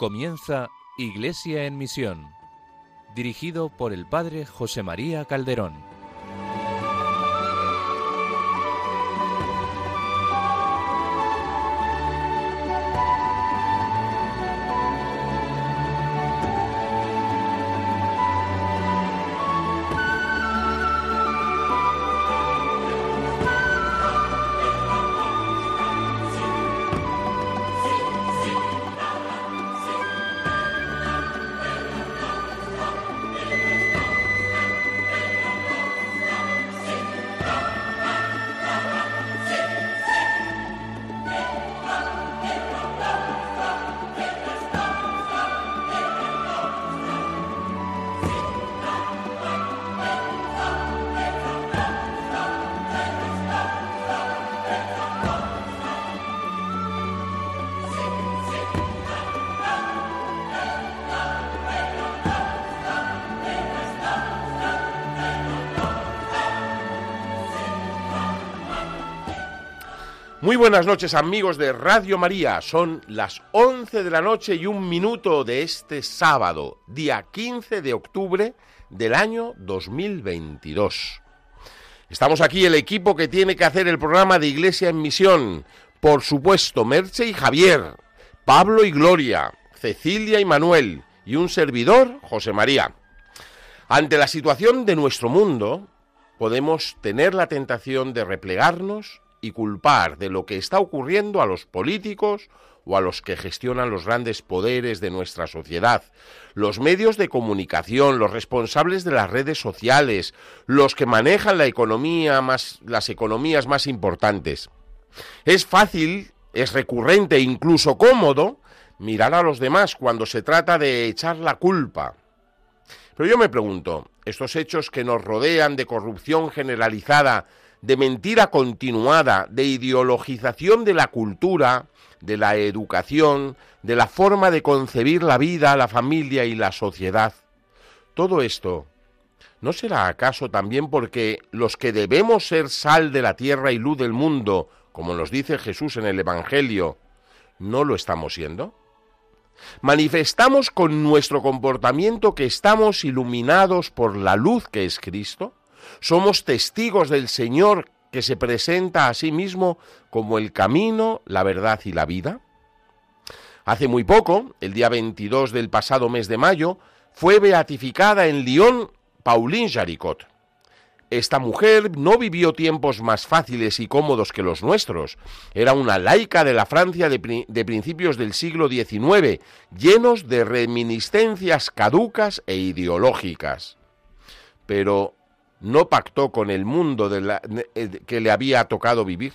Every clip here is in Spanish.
Comienza Iglesia en Misión, dirigido por el Padre José María Calderón. Muy buenas noches, amigos de Radio María. Son las 11 de la noche y un minuto de este sábado, día 15 de octubre del año 2022. Estamos aquí el equipo que tiene que hacer el programa de Iglesia en Misión. Por supuesto, Merche y Javier, Pablo y Gloria, Cecilia y Manuel, y un servidor, José María. Ante la situación de nuestro mundo, podemos tener la tentación de replegarnos y culpar de lo que está ocurriendo a los políticos o a los que gestionan los grandes poderes de nuestra sociedad, los medios de comunicación, los responsables de las redes sociales, los que manejan la economía más, las economías más importantes. Es fácil, es recurrente e incluso cómodo mirar a los demás cuando se trata de echar la culpa. Pero yo me pregunto, estos hechos que nos rodean de corrupción generalizada, de mentira continuada, de ideologización de la cultura, de la educación, de la forma de concebir la vida, la familia y la sociedad. Todo esto, ¿no será acaso también porque los que debemos ser sal de la tierra y luz del mundo, como nos dice Jesús en el Evangelio, no lo estamos siendo? ¿Manifestamos con nuestro comportamiento que estamos iluminados por la luz que es Cristo? Somos testigos del Señor que se presenta a sí mismo como el camino, la verdad y la vida. Hace muy poco, el día 22 del pasado mes de mayo, fue beatificada en Lyon Pauline Jaricot. Esta mujer no vivió tiempos más fáciles y cómodos que los nuestros. Era una laica de la Francia de principios del siglo XIX, llenos de reminiscencias caducas e ideológicas. Pero no pactó con el mundo que le había tocado vivir.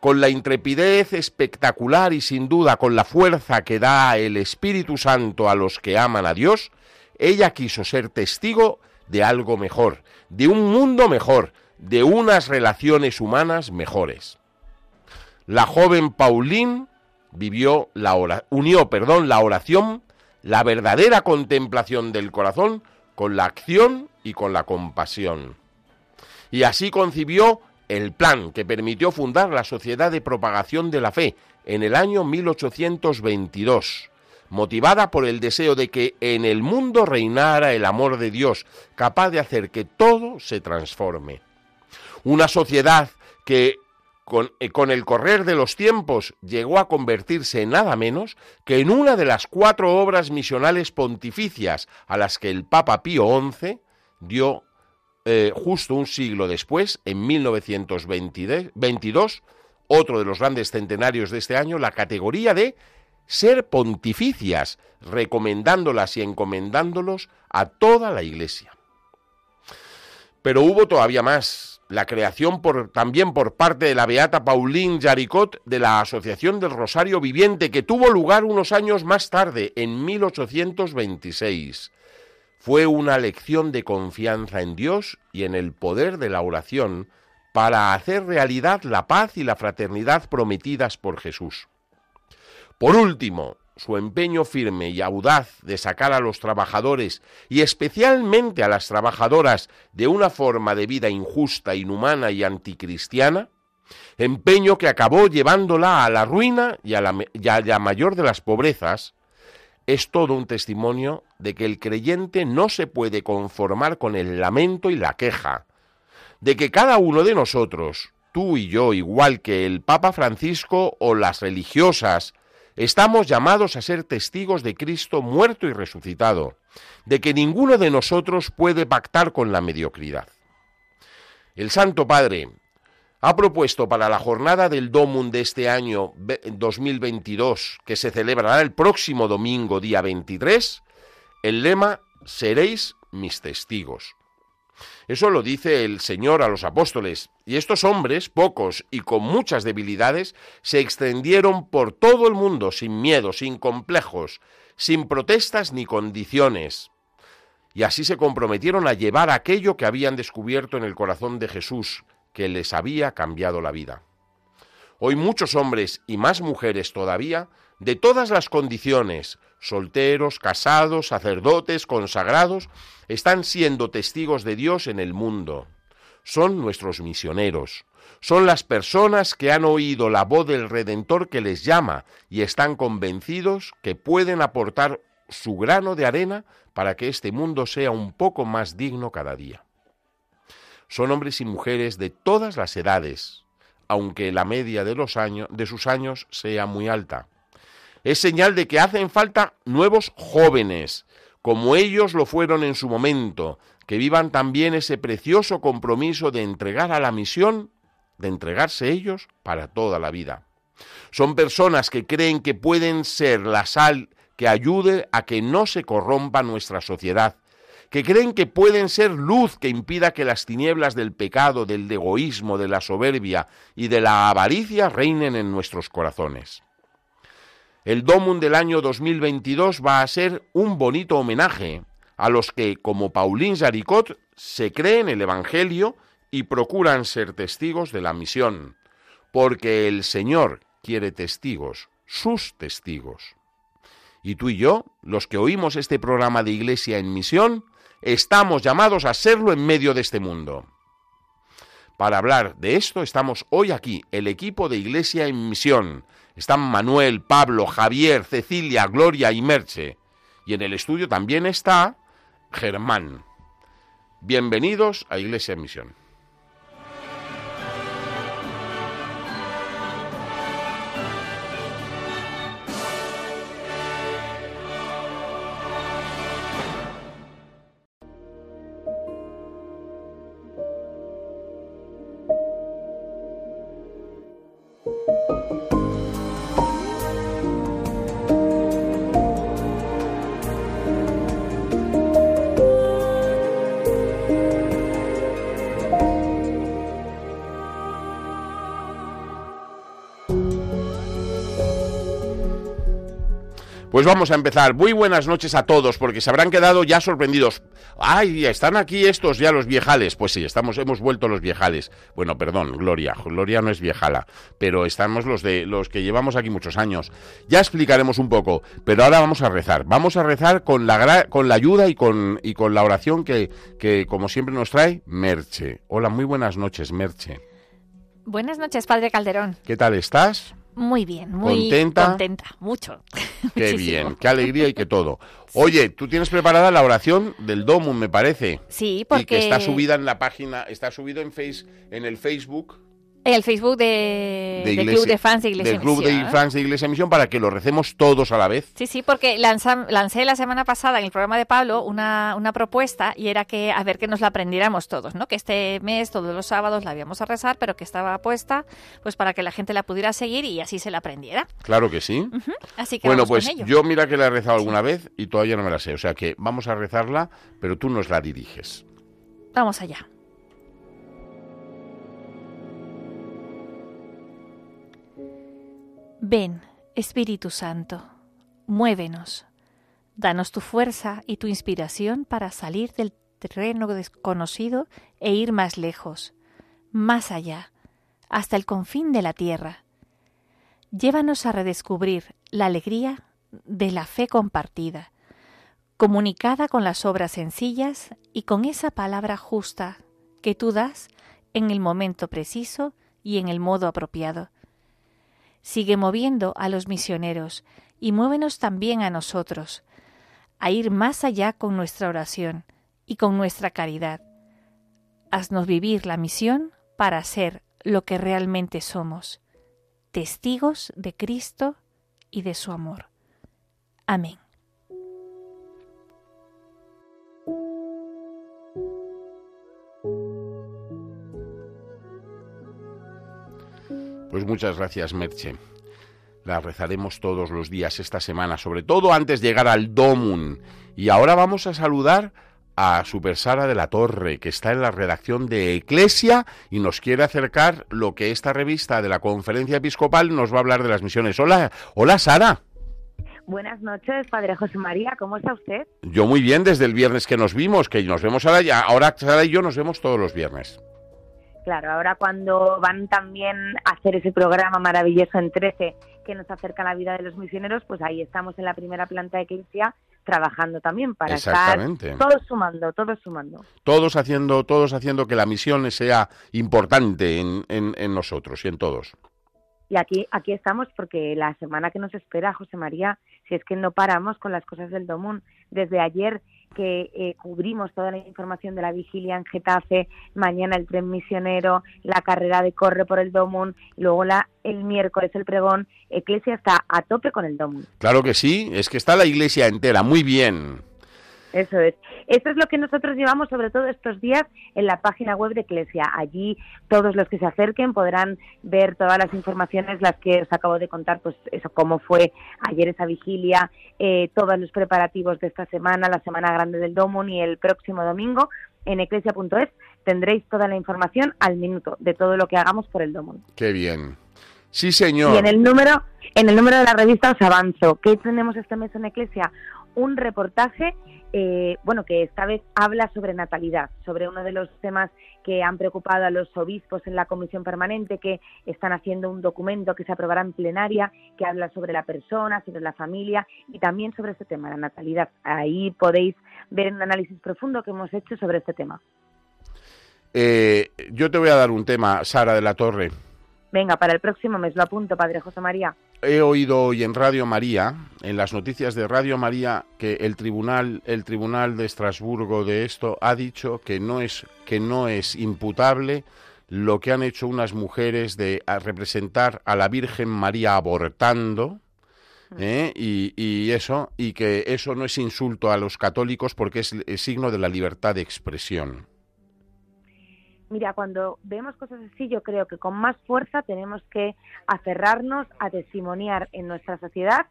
Con la intrepidez espectacular y sin duda con la fuerza que da el Espíritu Santo a los que aman a Dios, ella quiso ser testigo de algo mejor, de un mundo mejor, de unas relaciones humanas mejores. La joven Pauline vivió la oración, la verdadera contemplación del corazón, con la acción y con la compasión. Y así concibió el plan que permitió fundar la Sociedad de Propagación de la Fe en el año 1822, motivada por el deseo de que en el mundo reinara el amor de Dios, capaz de hacer que todo se transforme. Una sociedad que con el correr de los tiempos llegó a convertirse nada menos que en una de las 4 obras misionales pontificias a las que el Papa Pío XI dio justo un siglo después, en 1922, otro de los grandes centenarios de este año, la categoría de ser pontificias, recomendándolas y encomendándolos a toda la Iglesia. Pero hubo todavía más. La creación también por parte de la beata Pauline Jaricot de la Asociación del Rosario Viviente, que tuvo lugar unos años más tarde, en 1826. Fue una lección de confianza en Dios y en el poder de la oración para hacer realidad la paz y la fraternidad prometidas por Jesús. Por último, su empeño firme y audaz de sacar a los trabajadores y especialmente a las trabajadoras de una forma de vida injusta, inhumana y anticristiana, empeño que acabó llevándola a la ruina y a la mayor de las pobrezas, es todo un testimonio de que el creyente no se puede conformar con el lamento y la queja, de que cada uno de nosotros, tú y yo, igual que el Papa Francisco o las religiosas, estamos llamados a ser testigos de Cristo muerto y resucitado, de que ninguno de nosotros puede pactar con la mediocridad. El Santo Padre ha propuesto para la jornada del DOMUND de este año 2022, que se celebrará el próximo domingo, día 23, el lema «Seréis mis testigos». Eso lo dice el Señor a los apóstoles, y estos hombres, pocos y con muchas debilidades, se extendieron por todo el mundo sin miedo, sin complejos, sin protestas ni condiciones, y así se comprometieron a llevar aquello que habían descubierto en el corazón de Jesús, que les había cambiado la vida. Hoy muchos hombres, y más mujeres todavía, de todas las condiciones, solteros, casados, sacerdotes, consagrados, están siendo testigos de Dios en el mundo. Son nuestros misioneros. Son las personas que han oído la voz del Redentor que les llama y están convencidos que pueden aportar su grano de arena para que este mundo sea un poco más digno cada día. Son hombres y mujeres de todas las edades, aunque la media de sus años sea muy alta. Es señal de que hacen falta nuevos jóvenes, como ellos lo fueron en su momento, que vivan también ese precioso compromiso de entregar a la misión, de entregarse ellos para toda la vida. Son personas que creen que pueden ser la sal que ayude a que no se corrompa nuestra sociedad, que creen que pueden ser luz que impida que las tinieblas del pecado, del egoísmo, de la soberbia y de la avaricia reinen en nuestros corazones. El DOMUND del año 2022 va a ser un bonito homenaje a los que, como Pauline Jaricot, se creen el Evangelio y procuran ser testigos de la misión, porque el Señor quiere testigos, sus testigos. Y tú y yo, los que oímos este programa de Iglesia en Misión, estamos llamados a serlo en medio de este mundo. Para hablar de esto estamos hoy aquí, el equipo de Iglesia en Misión. Están Manuel, Pablo, Javier, Cecilia, Gloria y Merche. Y en el estudio también está Germán. Bienvenidos a Iglesia en Misión. Pues vamos a empezar. Muy buenas noches a todos, porque se habrán quedado ya sorprendidos. ¡Ay, están aquí estos ya los viejales! Pues sí, hemos vuelto los viejales. Bueno, perdón, Gloria. Gloria no es viejala, pero estamos los que llevamos aquí muchos años. Ya explicaremos un poco, pero ahora vamos a rezar. Vamos a rezar con la ayuda y con la oración que, como siempre, nos trae Merche. Hola, muy buenas noches, Merche. Buenas noches, Padre Calderón. ¿Qué tal estás? Muy bien, muy contenta, mucho. Qué bien, qué alegría y qué todo. Oye, tú tienes preparada la oración del DOMUND, me parece. Sí, porque... Y que está subida en la página, está subido en el Facebook... El Facebook del Club de Francia Iglesia Misión, para que lo recemos todos a la vez. Sí, sí, porque lancé la semana pasada en el programa de Pablo una propuesta, y era que a ver que nos la aprendiéramos todos, ¿no? Que este mes todos los sábados la íbamos a rezar, pero que estaba puesta pues para que la gente la pudiera seguir y así se la aprendiera. Claro que sí. Uh-huh. Así que bueno, pues yo mira que la he rezado alguna vez y todavía no me la sé, o sea que vamos a rezarla, pero tú nos la diriges. Vamos allá. Ven, Espíritu Santo, muévenos, danos tu fuerza y tu inspiración para salir del terreno desconocido e ir más lejos, más allá, hasta el confín de la tierra. Llévanos a redescubrir la alegría de la fe compartida, comunicada con las obras sencillas y con esa palabra justa que tú das en el momento preciso y en el modo apropiado. Sigue moviendo a los misioneros y muévenos también a nosotros a ir más allá con nuestra oración y con nuestra caridad. Haznos vivir la misión para ser lo que realmente somos, testigos de Cristo y de su amor. Amén. Pues muchas gracias, Merche. La rezaremos todos los días esta semana, sobre todo antes de llegar al DOMUND. Y ahora vamos a saludar a Super Sara de la Torre, que está en la redacción de Ecclesia y nos quiere acercar lo que esta revista de la Conferencia Episcopal nos va a hablar de las misiones. Hola Sara. Buenas noches, Padre José María, ¿cómo está usted? Yo muy bien, desde el viernes que nos vimos, que nos vemos ahora Sara y yo nos vemos todos los viernes. Claro, ahora cuando van también a hacer ese programa maravilloso en 13 que nos acerca a la vida de los misioneros, pues ahí estamos en la primera planta de Ecclesia trabajando también para estar todos sumando. Todos haciendo que la misión sea importante en nosotros y en todos. Y aquí estamos porque la semana que nos espera, José María, si es que no paramos con las cosas del DOMUND. Desde ayer que cubrimos toda la información de la vigilia en Getafe, mañana el tren misionero, la carrera de corre por el DOMUND, luego el miércoles el pregón. Ecclesia está a tope con el DOMUND. Claro que sí, es que está la Iglesia entera, muy bien. Eso es. Esto es lo que nosotros llevamos sobre todo estos días en la página web de Ecclesia. Allí todos los que se acerquen podrán ver todas las informaciones, las que os acabo de contar, pues eso, cómo fue ayer esa vigilia, todos los preparativos de esta semana, la semana grande del DOMUND y el próximo domingo. En ecclesia.es tendréis toda la información al minuto de todo lo que hagamos por el DOMUND. ¡Qué bien! Sí, señor. Y en el número de la revista os avanzo. ¿Qué tenemos este mes en Ecclesia? Un reportaje que esta vez habla sobre natalidad, sobre uno de los temas que han preocupado a los obispos en la comisión permanente, que están haciendo un documento que se aprobará en plenaria, que habla sobre la persona, sobre la familia y también sobre este tema, la natalidad. Ahí podéis ver un análisis profundo que hemos hecho sobre este tema. Yo te voy a dar un tema, Sara de la Torre. Venga, para el próximo mes lo apunto, Padre José María. He oído hoy en Radio María, en las noticias de Radio María, que el tribunal de Estrasburgo de esto ha dicho que no es imputable lo que han hecho unas mujeres de representar a la Virgen María abortando, y que eso no es insulto a los católicos porque es el signo de la libertad de expresión. Mira, cuando vemos cosas así, yo creo que con más fuerza tenemos que aferrarnos a testimoniar en nuestra sociedad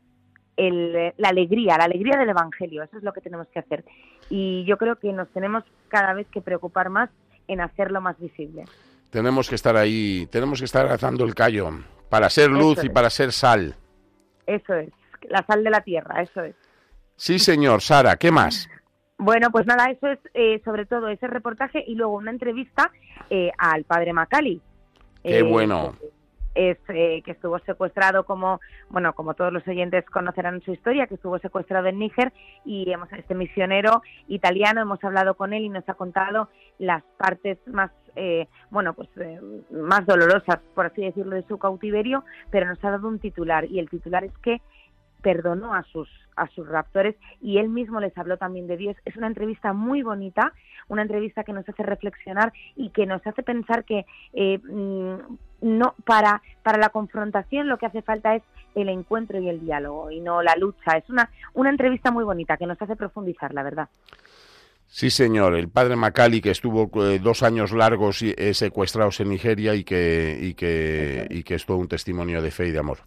la alegría del Evangelio. Eso es lo que tenemos que hacer. Y yo creo que nos tenemos cada vez que preocupar más en hacerlo más visible. Tenemos que estar ahí, tenemos que estar alzando el callo para ser luz y para ser sal. Eso es, la sal de la tierra, eso es. Sí, señor. Sara, ¿qué más? Bueno, pues nada, eso es sobre todo ese reportaje y luego una entrevista al padre Makeni. ¡Qué bueno! Que estuvo secuestrado, como todos los oyentes conocerán su historia, que estuvo secuestrado en Níger, y este misionero italiano, hemos hablado con él y nos ha contado las partes más más dolorosas, por así decirlo, de su cautiverio, pero nos ha dado un titular y el titular es que perdonó a sus raptores y él mismo les habló también de Dios. Es una entrevista muy bonita, una entrevista que nos hace reflexionar y que nos hace pensar que para la confrontación lo que hace falta es el encuentro y el diálogo y no la lucha. Es una entrevista muy bonita que nos hace profundizar, la verdad. Sí, señor. El padre Makeni, que estuvo 2 años largos secuestrados en Nigeria y que es todo un testimonio de fe y de amor.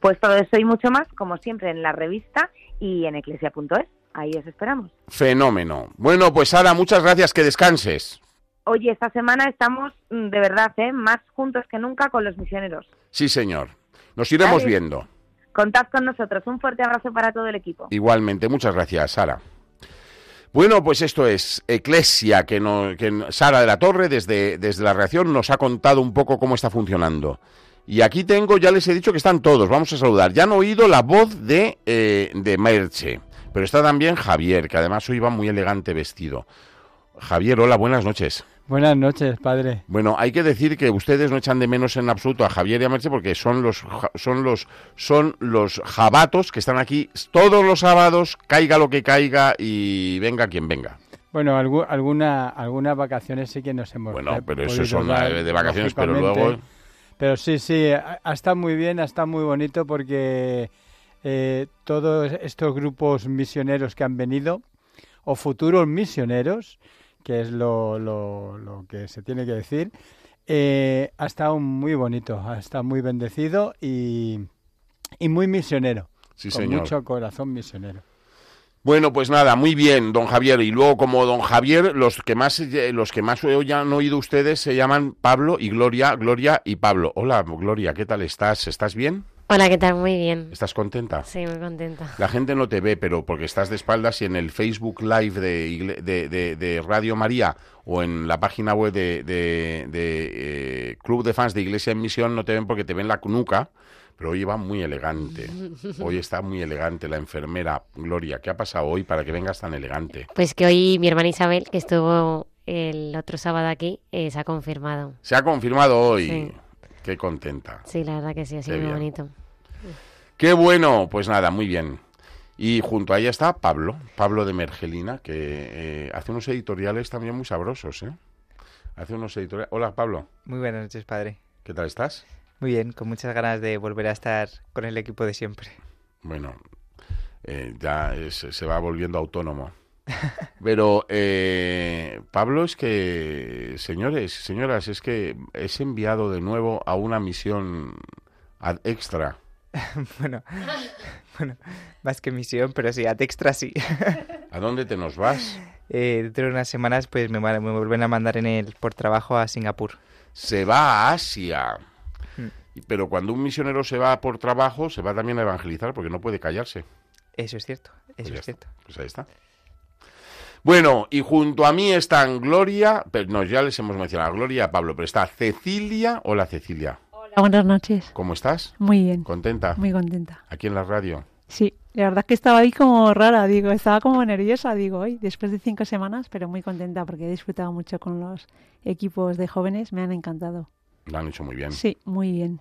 Pues todo eso y mucho más, como siempre, en la revista y en ecclesia.es. Ahí os esperamos. Fenómeno. Bueno, pues Sara, muchas gracias, que descanses. Oye, esta semana estamos, de verdad, más juntos que nunca con los misioneros. Sí, señor. Nos iremos viendo. Contad con nosotros. Un fuerte abrazo para todo el equipo. Igualmente. Muchas gracias, Sara. Bueno, pues esto es Ecclesia, que Sara de la Torre, desde la redacción, nos ha contado un poco cómo está funcionando. Y aquí tengo, ya les he dicho que están todos, vamos a saludar. Ya han oído la voz de Merche, pero está también Javier, que además hoy va muy elegante vestido. Javier, hola, buenas noches. Buenas noches, padre. Bueno, hay que decir que ustedes no echan de menos en absoluto a Javier y a Merche porque son los jabatos que están aquí todos los sábados, caiga lo que caiga y venga quien venga. Bueno, algunas vacaciones sí que nos hemos... Bueno, pero eso son de vacaciones, pero luego... Pero sí, ha estado muy bien, ha estado muy bonito porque todos estos grupos misioneros que han venido, o futuros misioneros, que es lo que se tiene que decir, ha estado muy bonito, ha estado muy bendecido y muy misionero, sí, con señor. Mucho corazón misionero. Bueno, pues nada, muy bien, don Javier. Y luego, como don Javier, los que más hoy han oído ustedes se llaman Pablo y Gloria, Gloria y Pablo. Hola, Gloria, ¿qué tal estás? ¿Estás bien? Hola, ¿qué tal? Muy bien. ¿Estás contenta? Sí, muy contenta. La gente no te ve, pero porque estás de espaldas y en el Facebook Live de Radio María o en la página web de Club de Fans de Iglesia en Misión no te ven porque te ven la nuca, pero hoy va muy elegante. Hoy está muy elegante la enfermera Gloria. ¿Qué ha pasado hoy para que vengas tan elegante? Pues que hoy mi hermana Isabel, que estuvo el otro sábado aquí, se ha confirmado. Se ha confirmado hoy. Sí. Qué contenta. Sí, la verdad que sí, ha sido muy bonito. ¡Qué bueno! Pues nada, muy bien. Y junto a ella está Pablo de Mergelina, que hace unos editoriales también muy sabrosos, ¿eh? Hace unos editoriales... Hola, Pablo. Muy buenas noches, padre. ¿Qué tal estás? Muy bien, con muchas ganas de volver a estar con el equipo de siempre. Bueno, se va volviendo autónomo. Pero Pablo es que, señores, señoras, es que es enviado de nuevo a una misión ad extra. Bueno, más que misión, pero sí, ad extra sí. ¿A dónde te nos vas? Dentro de unas semanas pues me vuelven a mandar por trabajo a Singapur. Se va a Asia. Pero cuando un misionero se va por trabajo, se va también a evangelizar porque no puede callarse. Eso es cierto, eso es cierto. Pues ahí está. Bueno, y junto a mí están Gloria, pero no, ya les hemos mencionado a Gloria y a Pablo, pero está Cecilia. Hola, Cecilia. Hola, buenas noches. ¿Cómo estás? Muy bien. ¿Contenta? Muy contenta. ¿Aquí en la radio? Sí, la verdad es que estaba ahí como rara, estaba como nerviosa, hoy, después de 5 semanas, pero muy contenta porque he disfrutado mucho con los equipos de jóvenes, me han encantado. Lo han hecho muy bien. Sí, muy bien.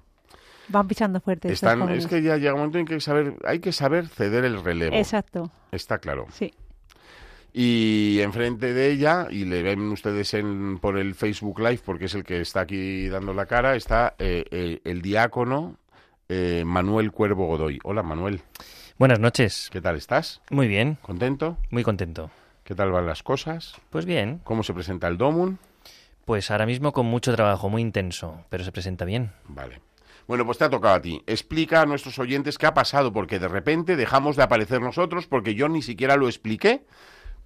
Van pisando fuerte. Es que ya llega un momento en que hay que saber ceder el relevo. Exacto. Está claro. Sí. Y enfrente de ella, y le ven ustedes por el Facebook Live, porque es el que está aquí dando la cara, está el diácono Manuel Cuervo Godoy. Hola, Manuel. Buenas noches. ¿Qué tal estás? Muy bien. ¿Contento? Muy contento. ¿Qué tal van las cosas? Pues bien. ¿Cómo se presenta el DOMUND? Pues ahora mismo con mucho trabajo, muy intenso, pero se presenta bien. Vale. Bueno, pues te ha tocado a ti. Explica a nuestros oyentes qué ha pasado, porque de repente dejamos de aparecer nosotros, porque yo ni siquiera lo expliqué,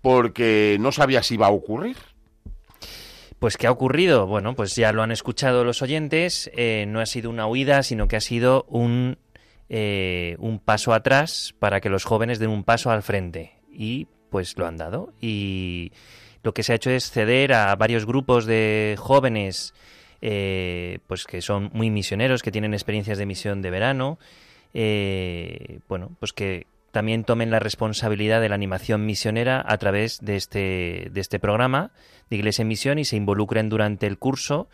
porque no sabía si iba a ocurrir. Pues ¿qué ha ocurrido? Bueno, pues ya lo han escuchado los oyentes, no ha sido una huida, sino que ha sido un paso atrás para que los jóvenes den un paso al frente. Y pues lo han dado. Y lo que se ha hecho es ceder a varios grupos de jóvenes pues que son muy misioneros, que tienen experiencias de misión de verano, bueno, pues que también tomen la responsabilidad de la animación misionera a través de este programa de Iglesia en Misión y se involucren durante el curso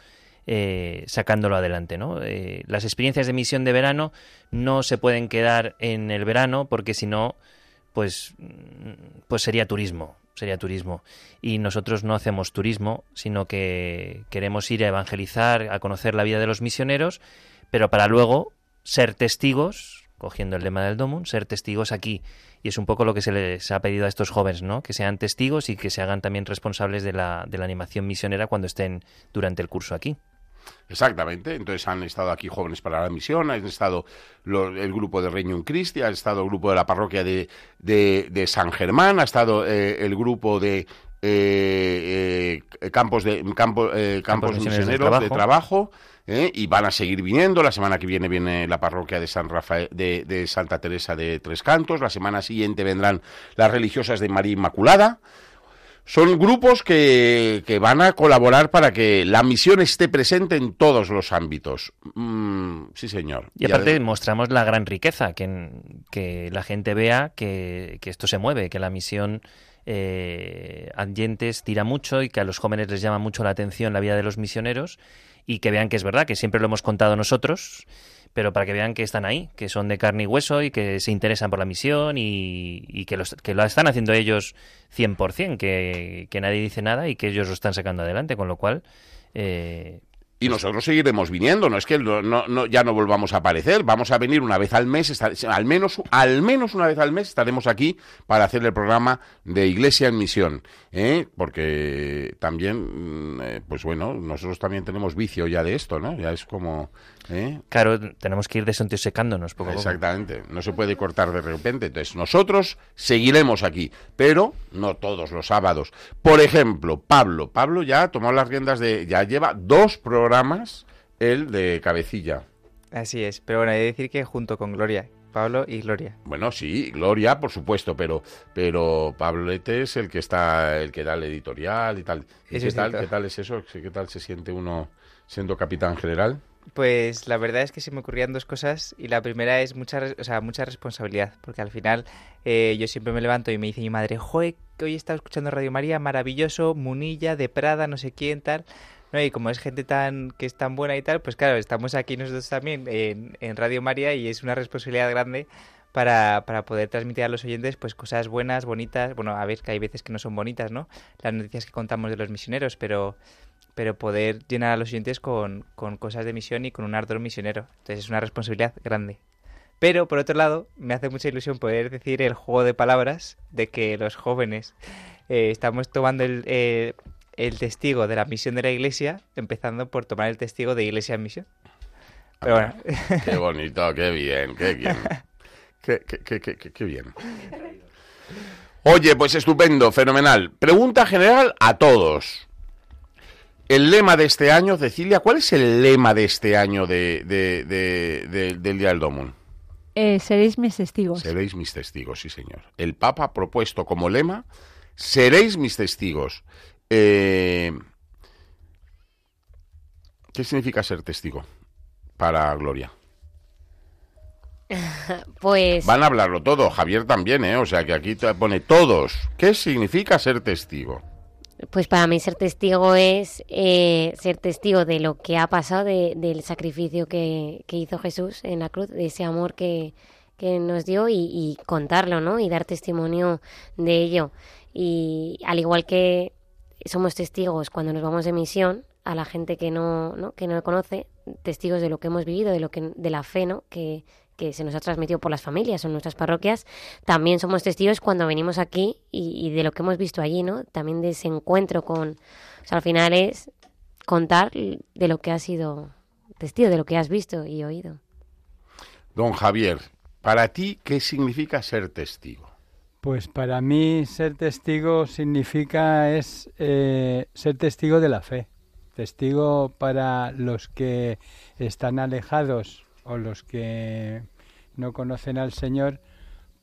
sacándolo adelante, ¿no? Las experiencias de misión de verano no se pueden quedar en el verano porque si no, pues sería turismo. Y nosotros no hacemos turismo, sino que queremos ir a evangelizar, a conocer la vida de los misioneros, pero para luego ser testigos, cogiendo el lema del DOMUND, ser testigos aquí. Y es un poco lo que se les ha pedido a estos jóvenes, ¿no? Que sean testigos y que se hagan también responsables de la animación misionera cuando estén durante el curso aquí. Exactamente. Entonces han estado aquí Jóvenes para la Misión, han estado el grupo de Reino en Christi, ha estado el grupo de la parroquia de San Germán, ha estado el grupo de campos misioneros de trabajo. Y van a seguir viniendo. La semana que viene la parroquia de San Rafael, de Santa Teresa de Tres Cantos. La semana siguiente vendrán las religiosas de María Inmaculada. Son grupos que van a colaborar para que la misión esté presente en todos los ámbitos. Sí, señor. Y aparte mostramos la gran riqueza, que la gente vea que esto se mueve, que la misión adyentes tira mucho y que a los jóvenes les llama mucho la atención la vida de los misioneros, y que vean que es verdad, que siempre lo hemos contado nosotros, pero para que vean que están ahí, que son de carne y hueso y que se interesan por la misión y que lo están haciendo ellos 100%, que nadie dice nada y que ellos lo están sacando adelante, con lo cual... Y nosotros seguiremos viniendo, no es que ya no volvamos a aparecer, vamos a venir una vez al mes, al menos una vez al mes estaremos aquí para hacer el programa de Iglesia en Misión, porque también, pues bueno, nosotros también tenemos vicio ya de esto, ¿no? Ya es como... Claro, tenemos que ir desintoxicándonos poco a poco. Exactamente, no se puede cortar de repente, entonces nosotros seguiremos aquí, pero no todos los sábados. Por ejemplo, Pablo ya ha tomado las riendas ya lleva 2 programas, el de cabecilla. Así es, pero bueno, hay que decir que junto con Gloria, Pablo y Gloria. Bueno, sí, Gloria, por supuesto, pero Pablete es el que da el editorial y tal. ¿Y qué tal es eso? ¿Qué tal se siente uno siendo capitán general? Pues la verdad es que se me ocurrían 2 cosas, y la primera es mucha responsabilidad, porque al final yo siempre me levanto y me dice mi madre, joder, que hoy he estado escuchando Radio María, maravilloso, Munilla, de Prada, no sé quién, tal... No, y como es gente que es tan buena y tal, pues claro, estamos aquí nosotros también en Radio María, y es una responsabilidad grande para poder transmitir a los oyentes pues cosas buenas, bonitas. Bueno, a ver, que hay veces que no son bonitas, ¿no? Las noticias que contamos de los misioneros, pero poder llenar a los oyentes con cosas de misión y con un ardor misionero. Entonces es una responsabilidad grande. Pero, por otro lado, me hace mucha ilusión poder decir el juego de palabras de que los jóvenes estamos tomando el testigo de la misión de la Iglesia, empezando por tomar el testigo de Iglesia en Misión. Pero bueno. Qué bonito, qué bien, qué bien. Qué bien. Oye, pues estupendo, fenomenal. Pregunta general a todos. El lema de este año, Cecilia, ¿cuál es el lema de este año del Día del DOMUND? Seréis mis testigos. Seréis mis testigos, sí señor. El Papa ha propuesto como lema, seréis mis testigos. ¿Qué significa ser testigo para Gloria? Pues... Van a hablarlo todo, Javier también, o sea que aquí te pone todos. ¿Qué significa ser testigo? Pues para mí ser testigo es ser testigo de lo que ha pasado, del sacrificio que hizo Jesús en la cruz, de ese amor que nos dio y contarlo, ¿no? Y dar testimonio de ello. Y al igual que somos testigos cuando nos vamos de misión a la gente que no lo conoce, testigos de lo que hemos vivido, de la fe, ¿no? que se nos ha transmitido por las familias o nuestras parroquias. También somos testigos cuando venimos aquí y de lo que hemos visto allí, ¿no? También de ese encuentro al final es contar de lo que has sido testigo, de lo que has visto y oído. Don Javier, para ti, ¿qué significa ser testigo? Pues para mí ser testigo significa ser testigo de la fe, testigo para los que están alejados o los que no conocen al Señor,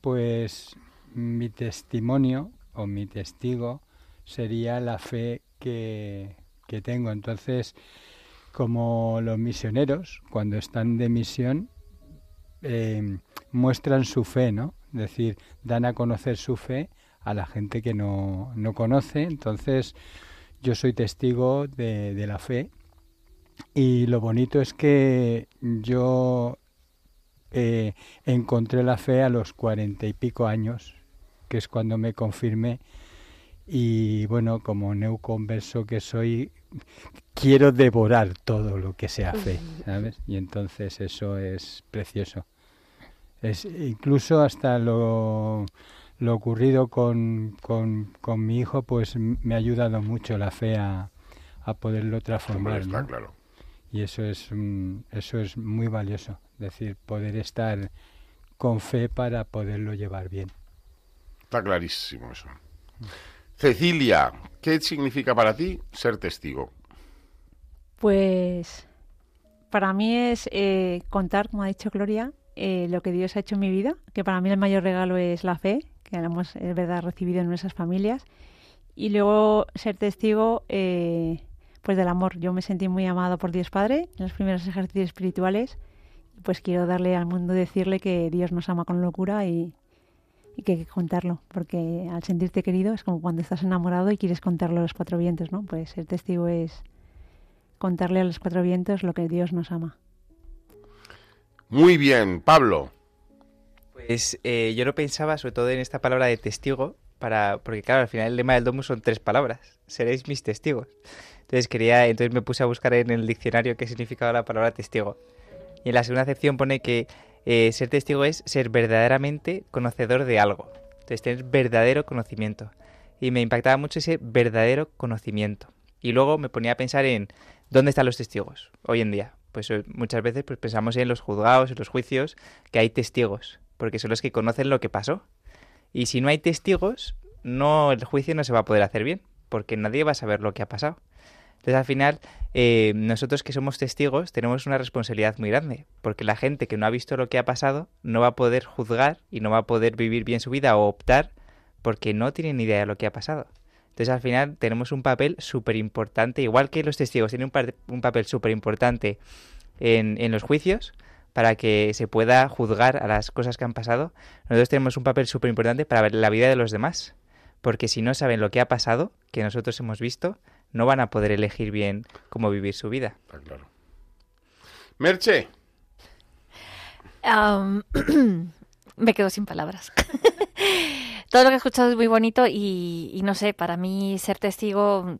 pues mi testimonio o mi testigo sería la fe que tengo. Entonces, como los misioneros, cuando están de misión, muestran su fe, ¿no? Es decir, dan a conocer su fe a la gente que no conoce. Entonces, yo soy testigo de la fe. Y lo bonito es que yo encontré la fe a los 40 y pico años, que es cuando me confirmé. Y bueno, como neoconverso que soy, quiero devorar todo lo que sea fe, ¿sabes? Y entonces eso es precioso. Es incluso hasta lo ocurrido con mi hijo, pues me ha ayudado mucho la fe a poderlo transformar. Está, ¿no? Claro. Y eso es muy valioso, es decir, poder estar con fe para poderlo llevar bien. Está clarísimo eso. Cecilia, ¿qué significa para ti ser testigo? Pues para mí es contar, como ha dicho Gloria, lo que Dios ha hecho en mi vida, que para mí el mayor regalo es la fe, que hemos, es verdad, recibido en nuestras familias. Y luego ser testigo pues del amor. Yo me sentí muy amado por Dios Padre en los primeros ejercicios espirituales. Pues quiero darle al mundo, decirle que Dios nos ama con locura y que hay que contarlo, porque al sentirte querido es como cuando estás enamorado y quieres contarlo a los cuatro vientos, ¿no? Pues ser testigo es contarle a los cuatro vientos lo que Dios nos ama. Muy bien, Pablo. Pues yo lo pensaba sobre todo en esta palabra de testigo, porque claro, al final el lema del Domus son tres palabras: seréis mis testigos. Entonces me puse a buscar en el diccionario qué significaba la palabra testigo. Y en la segunda acepción pone que ser testigo es ser verdaderamente conocedor de algo. Entonces tener verdadero conocimiento. Y me impactaba mucho ese verdadero conocimiento. Y luego me ponía a pensar en dónde están los testigos hoy en día. Pues muchas veces pues, pensamos en los juzgados, en los juicios, que hay testigos, porque son los que conocen lo que pasó. Y si no hay testigos, el juicio no se va a poder hacer bien, porque nadie va a saber lo que ha pasado. Entonces, al final, nosotros que somos testigos tenemos una responsabilidad muy grande, porque la gente que no ha visto lo que ha pasado no va a poder juzgar y no va a poder vivir bien su vida o optar porque no tiene ni idea de lo que ha pasado. Entonces, al final, tenemos un papel súper importante, igual que los testigos tienen un papel súper importante en los juicios, para que se pueda juzgar a las cosas que han pasado. Nosotros tenemos un papel súper importante para ver la vida de los demás, porque si no saben lo que ha pasado, que nosotros hemos visto, no van a poder elegir bien cómo vivir su vida. Está claro. Merche. Me quedo sin palabras. Todo lo que he escuchado es muy bonito y no sé, para mí ser testigo,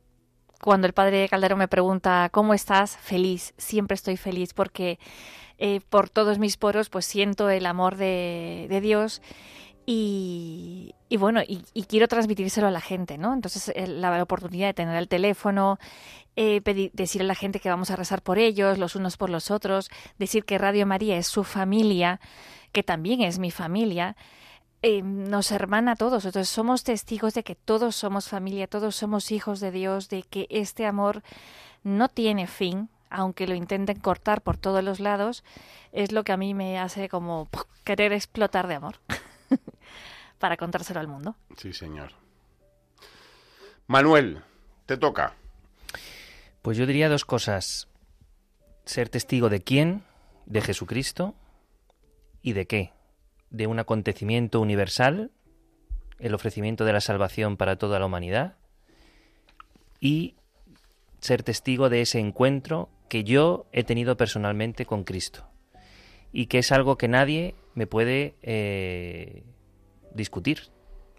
cuando el padre Calderón me pregunta ¿cómo estás? Feliz, siempre estoy feliz porque... por todos mis poros pues siento el amor de Dios y bueno, y quiero transmitírselo a la gente, ¿no? Entonces la oportunidad de tener el teléfono, decir a la gente que vamos a rezar por ellos, los unos por los otros, decir que Radio María es su familia, que también es mi familia, nos hermana a todos. Entonces somos testigos de que todos somos familia, todos somos hijos de Dios, de que este amor no tiene fin, aunque lo intenten cortar por todos los lados, es lo que a mí me hace como querer explotar de amor para contárselo al mundo. Sí, señor. Manuel, te toca. Pues yo diría dos cosas. Ser testigo de quién, de Jesucristo y de qué. De un acontecimiento universal, el ofrecimiento de la salvación para toda la humanidad y ser testigo de ese encuentro que yo he tenido personalmente con Cristo y que es algo que nadie me puede discutir.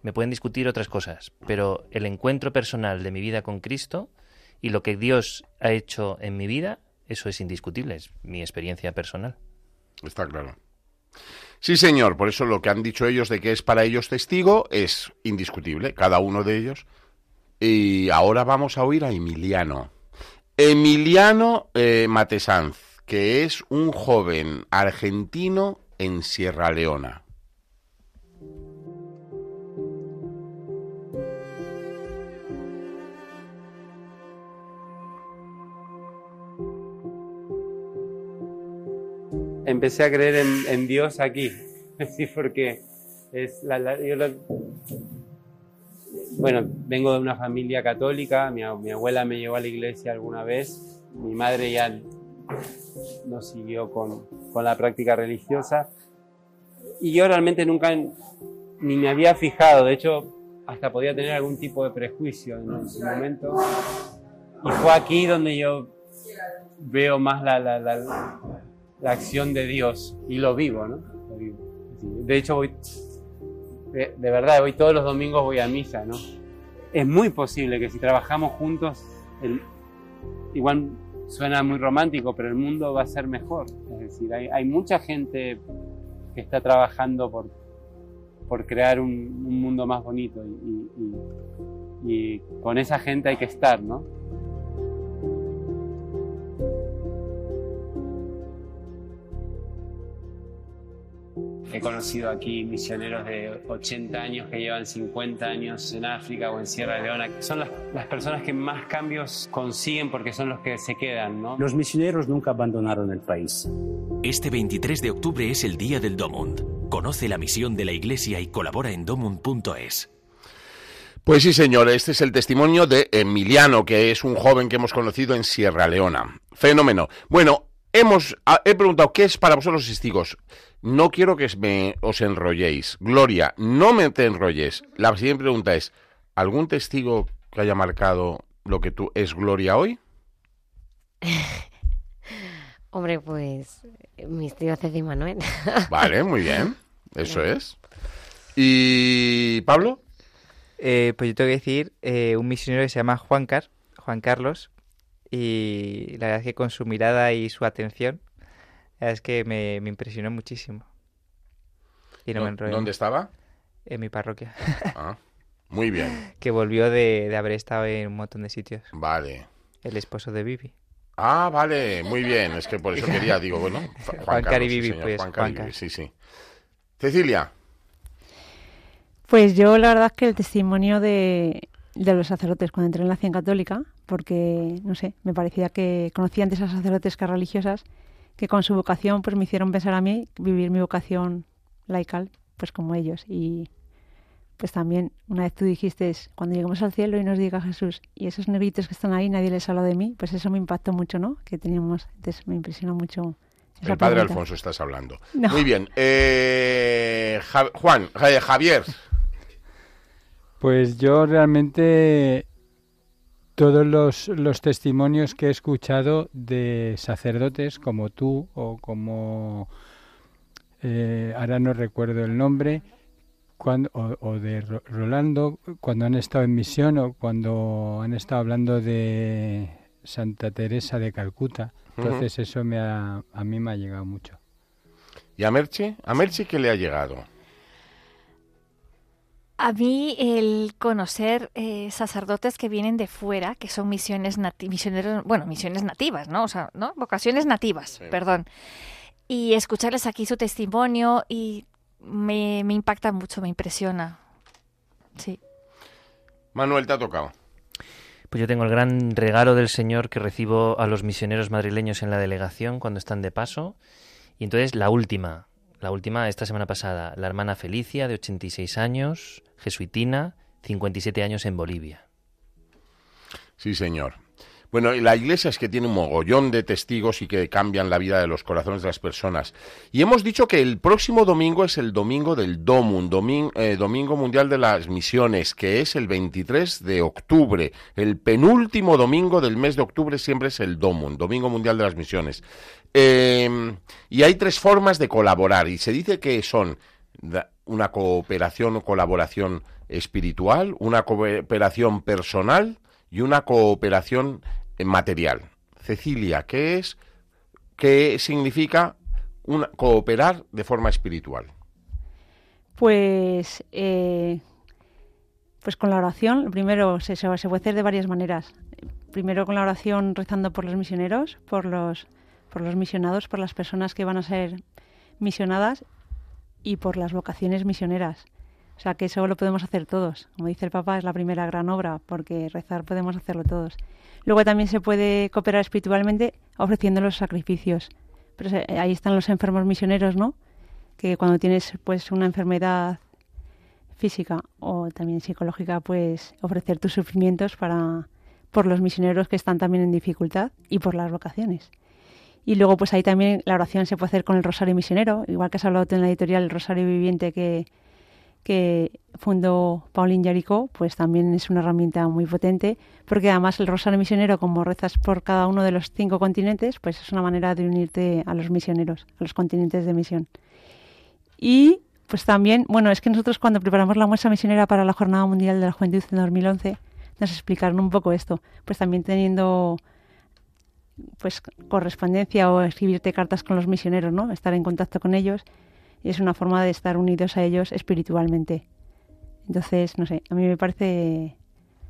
Me pueden discutir otras cosas, pero el encuentro personal de mi vida con Cristo y lo que Dios ha hecho en mi vida, eso es indiscutible, es mi experiencia personal. Está claro. Sí, señor, por eso lo que han dicho ellos de que es para ellos testigo es indiscutible, cada uno de ellos. Y ahora vamos a oír a Emiliano Matesanz, que es un joven argentino en Sierra Leona. Empecé a creer en Dios aquí, sí, porque es bueno, vengo de una familia católica, mi abuela me llevó a la iglesia alguna vez, mi madre ya no siguió con la práctica religiosa y yo realmente nunca ni me había fijado, de hecho hasta podía tener algún tipo de prejuicio en su momento y fue aquí donde yo veo más la acción de Dios y lo vivo, ¿no? Lo vivo. De hecho voy... De verdad, hoy todos los domingos voy a misa, ¿no? Es muy posible que si trabajamos juntos, igual suena muy romántico, pero el mundo va a ser mejor. Es decir, hay mucha gente que está trabajando por crear un mundo más bonito y con esa gente hay que estar, ¿no? He conocido aquí misioneros de 80 años que llevan 50 años en África o en Sierra Leona. Son las personas que más cambios consiguen porque son los que se quedan, ¿no? Los misioneros nunca abandonaron el país. Este 23 de octubre es el Día del DOMUND. Conoce la misión de la Iglesia y colabora en domund.es. Pues sí, señor, este es el testimonio de Emiliano, que es un joven que hemos conocido en Sierra Leona. Fenómeno. Bueno, He preguntado qué es para vosotros los testigos. No quiero que os enrolléis. Gloria, no me te enrolles. La siguiente pregunta es, ¿algún testigo que haya marcado lo que tú es Gloria hoy? Hombre, pues mis tíos Ceci y Manuel. Vale, muy bien. Eso es. ¿Y Pablo? Pues yo tengo que decir un misionero que se llama Juan Carlos. Y la verdad es que con su mirada y su atención, la verdad es que me impresionó muchísimo. Y no me enrollo. ¿Dónde estaba? En mi parroquia. Ah, muy bien. Que volvió de haber estado en un montón de sitios. Vale. El esposo de Vivi. Ah, vale, muy bien. Es que por eso quería, digo, bueno, Juan Carlos, Vivi, sí, pues, Juan Carlos. Sí, sí. Cecilia. Pues yo la verdad es que el testimonio de los sacerdotes cuando entré en la acción católica, porque, no sé, me parecía que conocía antes a sacerdotes que religiosas, que con su vocación pues me hicieron pensar a mí, vivir mi vocación laical, pues como ellos. Y pues también, una vez tú dijiste, cuando lleguemos al cielo y nos diga Jesús, y esos negritos que están ahí, nadie les habla de mí, pues eso me impactó mucho, ¿no? Que teníamos, entonces me impresionó mucho. El padre Alfonso estás hablando. No. Muy bien. Javier. Pues yo realmente todos los testimonios que he escuchado de sacerdotes como tú o como, ahora no recuerdo el nombre, o de Rolando, cuando han estado en misión o cuando han estado hablando de Santa Teresa de Calcuta. Entonces eso a mí me ha llegado mucho. ¿Y a Merche? ¿A Merche qué le ha llegado? A mí el conocer sacerdotes que vienen de fuera, que son misiones nativas, ¿no? O sea, ¿no? Vocaciones nativas, sí. Perdón. Y escucharles aquí su testimonio y me impacta mucho, me impresiona. Sí. Manuel, ¿te ha tocado? Pues yo tengo el gran regalo del Señor que recibo a los misioneros madrileños en la delegación cuando están de paso. Y entonces la última esta semana pasada, la hermana Felicia, de 86 años, jesuitina, 57 años en Bolivia. Sí, señor. Bueno, la Iglesia es que tiene un mogollón de testigos y que cambian la vida de los corazones de las personas. Y hemos dicho que el próximo domingo es el domingo del DOMUND, Domingo Mundial de las Misiones, que es el 23 de octubre. El penúltimo domingo del mes de octubre siempre es el DOMUND, Domingo Mundial de las Misiones. Y hay tres formas de colaborar, y se dice que son una cooperación o colaboración espiritual, una cooperación personal y una cooperación material. Cecilia, ¿qué significa cooperar de forma espiritual? Pues con la oración, primero se puede hacer de varias maneras. Primero con la oración rezando por los misioneros, por los misionados, por las personas que van a ser misionadas y por las vocaciones misioneras. O sea, que eso lo podemos hacer todos. Como dice el Papa, es la primera gran obra, porque rezar podemos hacerlo todos. Luego también se puede cooperar espiritualmente ofreciendo los sacrificios. Pero ahí están los enfermos misioneros, ¿no? Que cuando tienes pues una enfermedad física o también psicológica, pues ofrecer tus sufrimientos por los misioneros que están también en dificultad y por las vocaciones. Y luego pues ahí también la oración se puede hacer con el Rosario Misionero, igual que has hablado tú en la editorial, el Rosario Viviente que fundó Pauline Jaricot, pues también es una herramienta muy potente, porque además el Rosario Misionero, como rezas por cada uno de los 5 continentes, pues es una manera de unirte a los misioneros, a los continentes de misión. Y pues también, bueno, es que nosotros cuando preparamos la muestra misionera para la Jornada Mundial de la Juventud en 2011, nos explicaron un poco esto, pues también teniendo pues correspondencia o escribirte cartas con los misioneros, ¿no? Estar en contacto con ellos. Y es una forma de estar unidos a ellos espiritualmente. Entonces, no sé, a mí me parece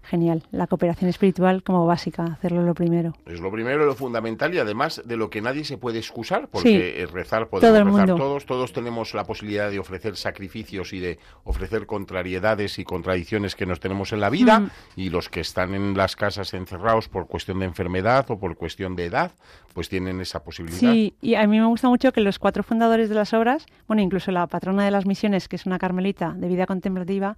genial la cooperación espiritual como básica, hacerlo lo primero. Es lo primero, lo fundamental y además de lo que nadie se puede excusar, porque sí, rezar podemos rezar todos tenemos la posibilidad de ofrecer sacrificios y de ofrecer contrariedades y contradicciones que nos tenemos en la vida y los que están en las casas encerrados por cuestión de enfermedad o por cuestión de edad, pues tienen esa posibilidad. Sí, y a mí me gusta mucho que los 4 fundadores de las obras, bueno, incluso la patrona de las misiones, que es una carmelita de vida contemplativa,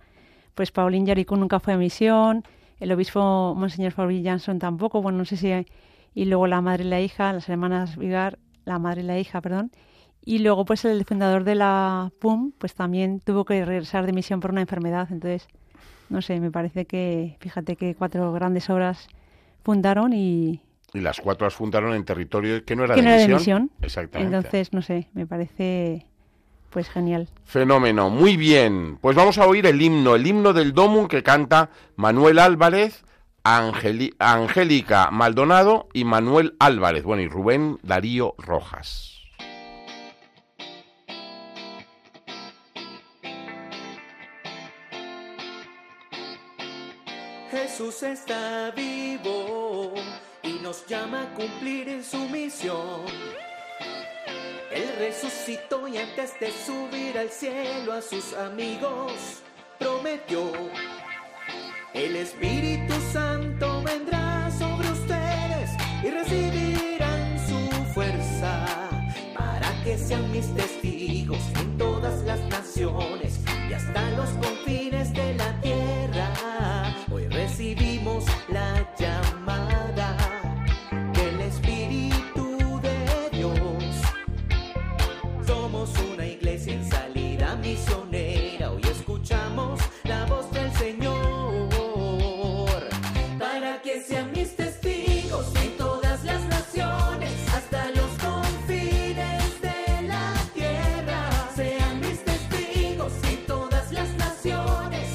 pues Pauline Jaricot nunca fue a misión, el obispo Monseñor Fabi Jansson tampoco, bueno, no sé si... Y luego la madre y la hija, las hermanas Vigar, la madre y la hija, perdón. Y luego, pues, el fundador de la PUM, pues, también tuvo que regresar de misión por una enfermedad. Entonces, no sé, me parece que, fíjate que 4 grandes obras fundaron y... Y las 4 las fundaron en territorio que no era, de misión. Exactamente. Entonces, no sé, me parece... Pues genial. Fenómeno, muy bien. Pues vamos a oír el himno del DOMUND que canta Manuel Álvarez, Angélica Maldonado y Manuel Álvarez. Bueno, y Rubén Darío Rojas. Jesús está vivo y nos llama a cumplir en su misión. Él resucitó y antes de subir al cielo a sus amigos prometió. El Espíritu Santo vendrá sobre ustedes y recibirán su fuerza para que sean mis testigos en todas las naciones y hasta los confines de la tierra. Hoy recibimos la llamada del Espíritu. Una iglesia en salida misionera, hoy escuchamos la voz del Señor. Para que sean mis testigos en todas las naciones, hasta los confines de la tierra. Sean mis testigos en todas las naciones,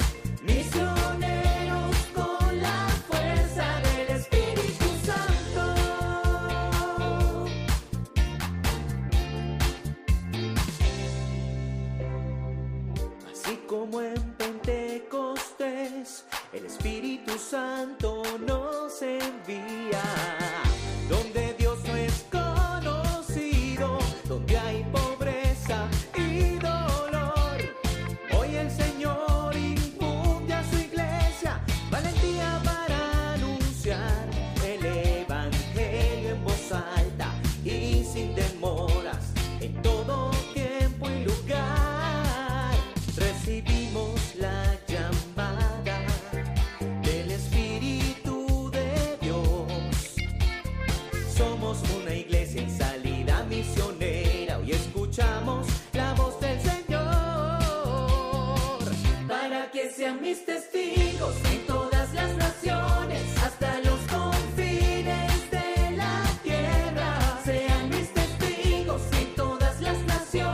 misioneros con la fuerza del Espíritu Santo. Como en Pentecostés, el Espíritu Santo nos envía. Donde Dios no es conocido, donde hay pobreza y dolor. Hoy el Señor infunde a su iglesia valentía para anunciar el Evangelio en voz alta y sin demoras en todo tiempo y lugar. Recibimos la llamada del Espíritu de Dios. Somos una iglesia en salida misionera. Hoy escuchamos la voz del Señor. Para que sean mis testigos en todas las naciones, hasta los confines de la tierra. Sean mis testigos en todas las naciones.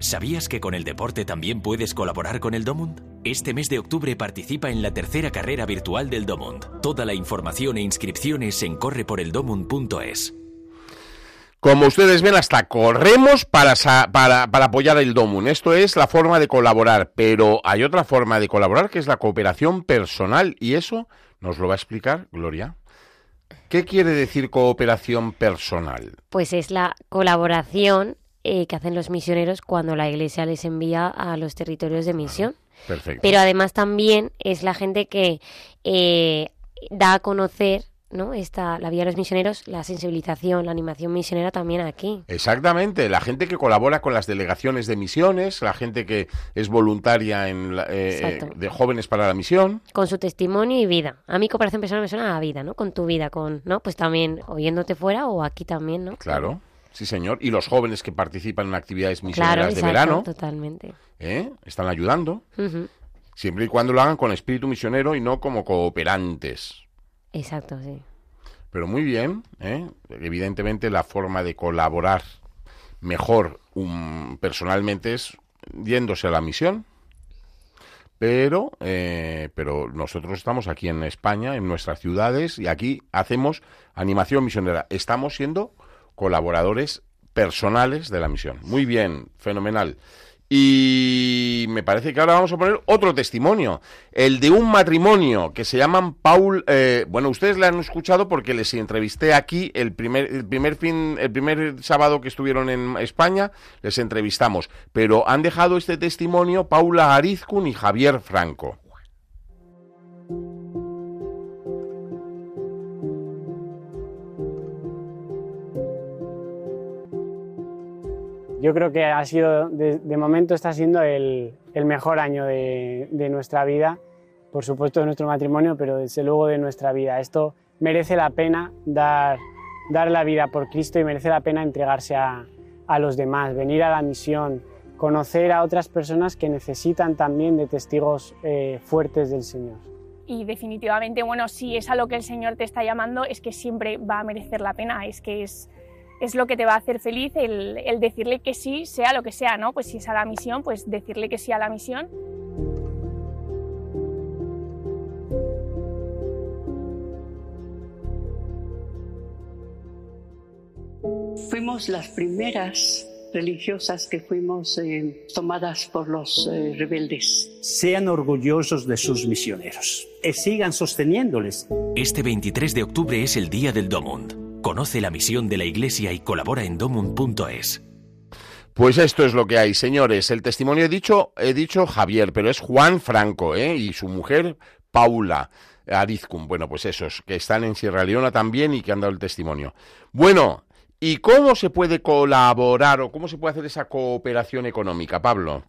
¿Sabías que con el deporte también puedes colaborar con el DOMUND? Este mes de octubre participa en la 3ª carrera virtual del DOMUND. Toda la información e inscripciones en correporeldomund.es. Como ustedes ven, hasta corremos para apoyar el DOMUND. Esto es la forma de colaborar, pero hay otra forma de colaborar que es la cooperación personal y eso nos lo va a explicar Gloria. ¿Qué quiere decir cooperación personal? Pues es la colaboración que hacen los misioneros cuando la Iglesia les envía a los territorios de misión. Perfecto. Pero además también es la gente que da a conocer ¿no? La vía de los misioneros, la sensibilización, la animación misionera también aquí. Exactamente, la gente que colabora con las delegaciones de misiones, la gente que es voluntaria de Jóvenes para la Misión. Con su testimonio y vida. A mí cooperación personal me suena a vida, ¿no? Con tu vida, con, ¿no? Pues también oyéndote fuera o aquí también, ¿no? Claro. Sí, señor. Y los jóvenes que participan en actividades misioneras de verano. Totalmente. Están ayudando. Uh-huh. Siempre y cuando lo hagan con espíritu misionero y no como cooperantes. Exacto, sí. Pero muy bien, Evidentemente la forma de colaborar mejor personalmente es yéndose a la misión. Pero nosotros estamos aquí en España, en nuestras ciudades, y aquí hacemos animación misionera. Estamos siendo colaboradores personales de la misión. Muy bien, fenomenal. Y me parece que ahora vamos a poner otro testimonio, el de un matrimonio que se llaman bueno, ustedes la han escuchado porque les entrevisté aquí el primer sábado que estuvieron en España, les entrevistamos, pero han dejado este testimonio Paula Arizcun y Javier Franco. Yo creo que ha sido, de momento está siendo el mejor año de nuestra vida, por supuesto de nuestro matrimonio, pero desde luego de nuestra vida. Esto merece la pena dar la vida por Cristo y merece la pena entregarse a los demás, venir a la misión, conocer a otras personas que necesitan también de testigos fuertes del Señor. Y definitivamente, bueno, si es a lo que el Señor te está llamando, es que siempre va a merecer la pena, es que es lo que te va a hacer feliz, el decirle que sí, sea lo que sea, ¿no? Pues si es a la misión, pues decirle que sí a la misión. Fuimos las primeras religiosas que fuimos tomadas por los rebeldes. Sean orgullosos de sus misioneros y sigan sosteniéndoles. Este 23 de octubre es el Día del DOMUND. Conoce la misión de la Iglesia y colabora en domund.es. Pues esto es lo que hay, señores. El testimonio he dicho Javier, pero es Juan Franco, y su mujer Paula Arizcun. Bueno, pues esos que están en Sierra Leona también y que han dado el testimonio. Bueno, ¿y cómo se puede colaborar o cómo se puede hacer esa cooperación económica, Pablo?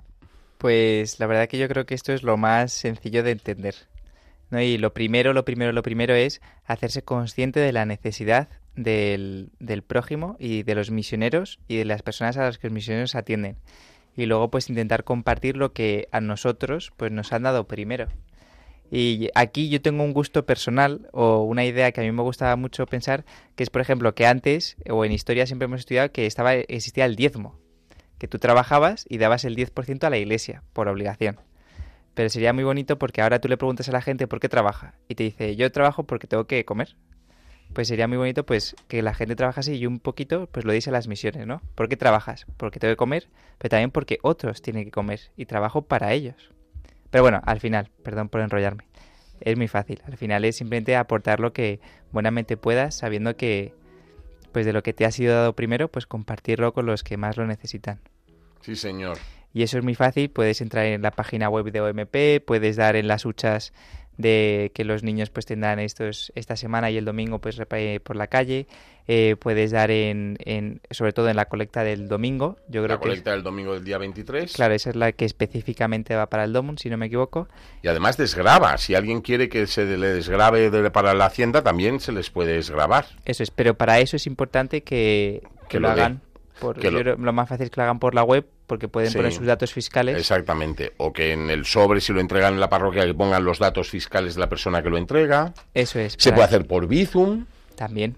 Pues la verdad que yo creo que esto es lo más sencillo de entender, ¿no? Y lo primero es hacerse consciente de la necesidad del prójimo y de los misioneros y de las personas a las que los misioneros atienden. Y luego pues intentar compartir lo que a nosotros pues nos han dado primero. Y aquí yo tengo un gusto personal o una idea que a mí me gustaba mucho pensar, que es por ejemplo que antes o en historia siempre hemos estudiado que existía el diezmo, que tú trabajabas y dabas el 10% a la Iglesia por obligación. Pero sería muy bonito porque ahora tú le preguntas a la gente por qué trabaja y te dice, yo trabajo porque tengo que comer. Pues sería muy bonito pues que la gente trabajase y un poquito pues lo deis a las misiones, ¿no? ¿Por qué trabajas? Porque tengo que comer, pero también porque otros tienen que comer y trabajo para ellos. Pero bueno, al final, perdón por enrollarme, es muy fácil. Al final es simplemente aportar lo que buenamente puedas, sabiendo que pues de lo que te ha sido dado primero, pues compartirlo con los que más lo necesitan. Sí, señor. Y eso es muy fácil, puedes entrar en la página web de OMP, puedes dar en las huchas de que los niños pues tendrán esta semana y el domingo pues por la calle, puedes dar sobre todo en la colecta del domingo. Yo creo colecta del domingo del día 23. Claro, esa es la que específicamente va para el DOMUND, si no me equivoco. Y además desgrava, si alguien quiere que se le desgrave para la hacienda, también se les puede desgravar. Eso es, pero para eso es importante que lo hagan. Lo más fácil es que lo hagan por la web, porque pueden poner sus datos fiscales. Exactamente, o que en el sobre, si lo entregan en la parroquia, que pongan los datos fiscales de la persona que lo entrega. Eso es. Se puede hacer por Bizum. También.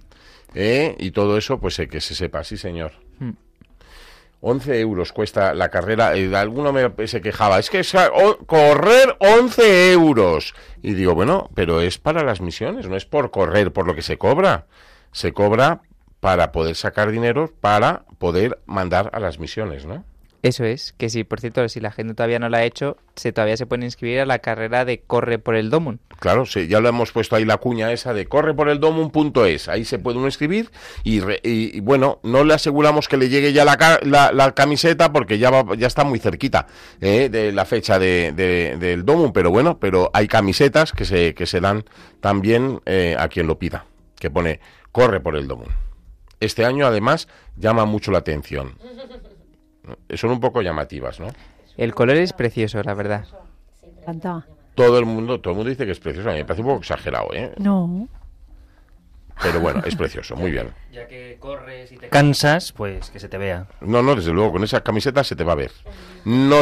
Y todo eso, pues que se sepa, sí señor. 11 euros cuesta la carrera. Alguno se quejaba, es que es correr 11 euros. Y digo, bueno, pero es para las misiones, no es por correr, por lo que se cobra. Se cobra para poder sacar dinero, para poder mandar a las misiones, ¿no? Eso es, que sí, por cierto, si la gente todavía no la ha hecho, todavía se pueden inscribir a la carrera de Corre por el DOMUND. Claro, sí, ya lo hemos puesto ahí la cuña esa de correporeldomund.es, ahí se puede uno inscribir y bueno, no le aseguramos que le llegue ya la camiseta porque ya está muy cerquita de la fecha del DOMUND, pero bueno, hay camisetas que se dan también a quien lo pida. que pone corre por el DOMUND. Este año, además, llama mucho la atención. Son un poco llamativas, ¿no? El color es precioso, la verdad. Todo el mundo dice que es precioso. A mí me parece un poco exagerado, ¿eh? No. Pero bueno, es precioso, muy bien. Ya que corres y te cansas, pues que se te vea. No, no, desde luego, con esa camiseta se te va a ver. No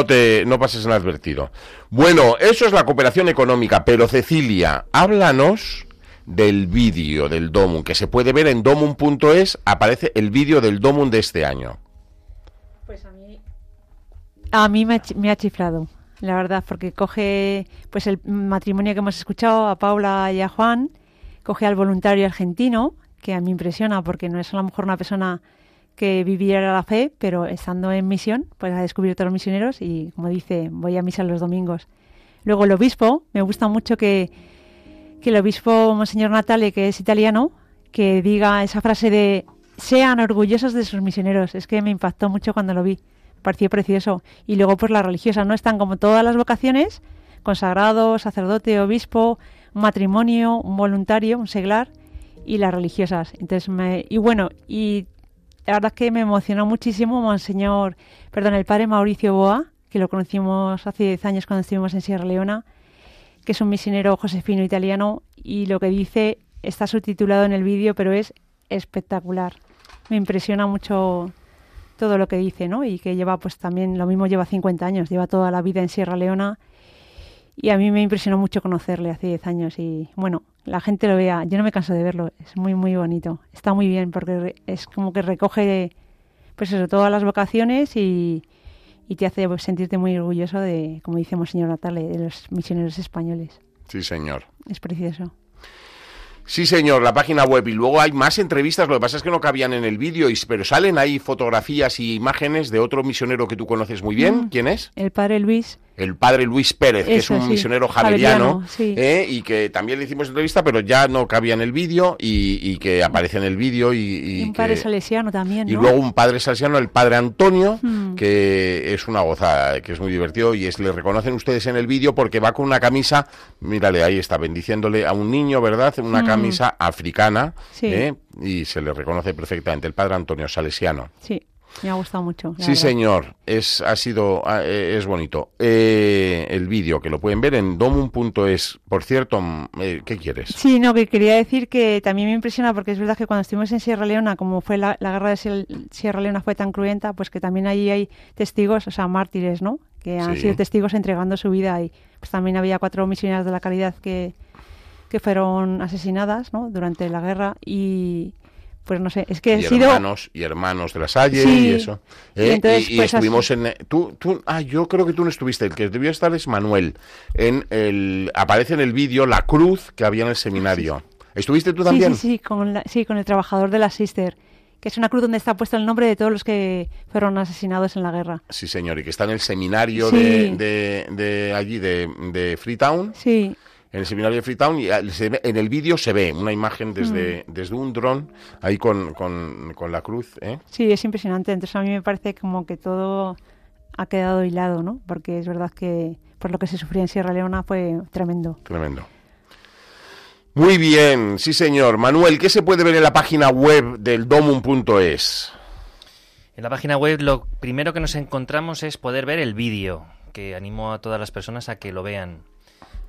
pases inadvertido. Bueno, eso es la cooperación económica, pero Cecilia, háblanos del vídeo del DOMUND, que se puede ver en domund.es, aparece el vídeo del DOMUND de este año. Pues a mí me ha chiflado, la verdad, porque coge pues el matrimonio que hemos escuchado, a Paula y a Juan. Coge al voluntario argentino, que a mí impresiona porque no es a lo mejor una persona que viviera la fe, pero estando en misión, pues ha descubierto a los misioneros y, como dice, voy a misa los domingos. Luego el obispo, me gusta mucho que el obispo Monseñor Natale, que es italiano, que diga esa frase de sean orgullosos de sus misioneros. Es que me impactó mucho cuando lo vi, me pareció precioso. Y luego pues las religiosas, ¿no? Están como todas las vocaciones, consagrado, sacerdote, obispo, un matrimonio, un voluntario, un seglar y las religiosas. Entonces y la verdad es que me emocionó muchísimo el padre Mauricio Boa, que lo conocimos hace 10 años cuando estuvimos en Sierra Leona, que es un misionero josefino italiano, y lo que dice está subtitulado en el vídeo, pero es espectacular. Me impresiona mucho todo lo que dice, ¿no? Y que lleva pues también, lo mismo lleva 50 años, lleva toda la vida en Sierra Leona. Y a mí me impresionó mucho conocerle hace 10 años y, bueno, la gente lo vea. Yo no me canso de verlo. Es muy, muy bonito. Está muy bien porque es como que recoge, pues eso, todas las vocaciones y te hace sentirte muy orgulloso de, como dice Monseñor Natale, de los misioneros españoles. Sí, señor. Es precioso. Sí, señor, la página web. Y luego hay más entrevistas, lo que pasa es que no cabían en el vídeo, pero salen ahí fotografías y imágenes de otro misionero que tú conoces muy bien. ¿Quién es? El padre Luis. El padre Luis Pérez, que es un misionero javeriano, sí. Y que también le hicimos entrevista, pero ya no cabía en el vídeo y que aparece en el vídeo. Y un padre salesiano también, ¿no? Y luego un padre salesiano, el padre Antonio, que es una gozada, que es muy divertido y le reconocen ustedes en el vídeo porque va con una camisa, mírale, ahí está, bendiciéndole a un niño, ¿verdad? Una camisa africana, sí. Y se le reconoce perfectamente, el padre Antonio, salesiano. Sí. Me ha gustado mucho. Sí, verdad. Señor, es bonito. El vídeo, que lo pueden ver en domund.es. Por cierto, ¿qué quieres? Sí, no, que quería decir que también me impresiona, porque es verdad que cuando estuvimos en Sierra Leona, como fue la guerra de Sierra Leona fue tan cruenta, pues que también allí hay testigos, o sea, mártires, ¿no? Que han sido testigos entregando su vida. Y pues también había 4 misioneras de la caridad que fueron asesinadas, ¿no? Durante la guerra y... Pues no sé, es que hermanos de la Salle, sí, y eso. Y entonces, pues estuvimos así. Yo creo que tú no estuviste, el que debió estar es Manuel. Aparece en el vídeo la cruz que había en el seminario. Sí. ¿Estuviste tú también? Sí, con el trabajador de la Sister, que es una cruz donde está puesto el nombre de todos los que fueron asesinados en la guerra. Sí, señor, y que está en el seminario de allí, de Freetown. Sí. En el seminario de Freetown, y en el vídeo se ve una imagen desde un dron, ahí con la cruz, ¿eh? Sí, es impresionante. Entonces a mí me parece como que todo ha quedado hilado, ¿no? Porque es verdad que por lo que se sufría en Sierra Leona fue tremendo. Tremendo. Muy bien, sí señor. Manuel, ¿qué se puede ver en la página web del domund.es? En la página web lo primero que nos encontramos es poder ver el vídeo, que animo a todas las personas a que lo vean.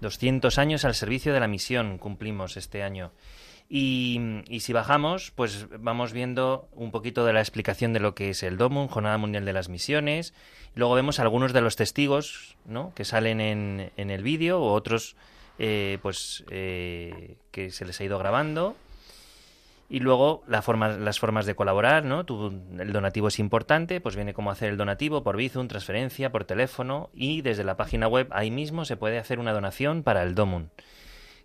200 años al servicio de la misión cumplimos este año. Y si bajamos, pues vamos viendo un poquito de la explicación de lo que es el DOMUND, Jornada Mundial de las Misiones. Luego vemos algunos de los testigos, ¿no?, que salen en el vídeo, o otros que se les ha ido grabando. Y luego las formas de colaborar, ¿no? El donativo es importante, pues viene cómo hacer el donativo por Bizum, transferencia, por teléfono, y desde la página web ahí mismo se puede hacer una donación para el DOMUND.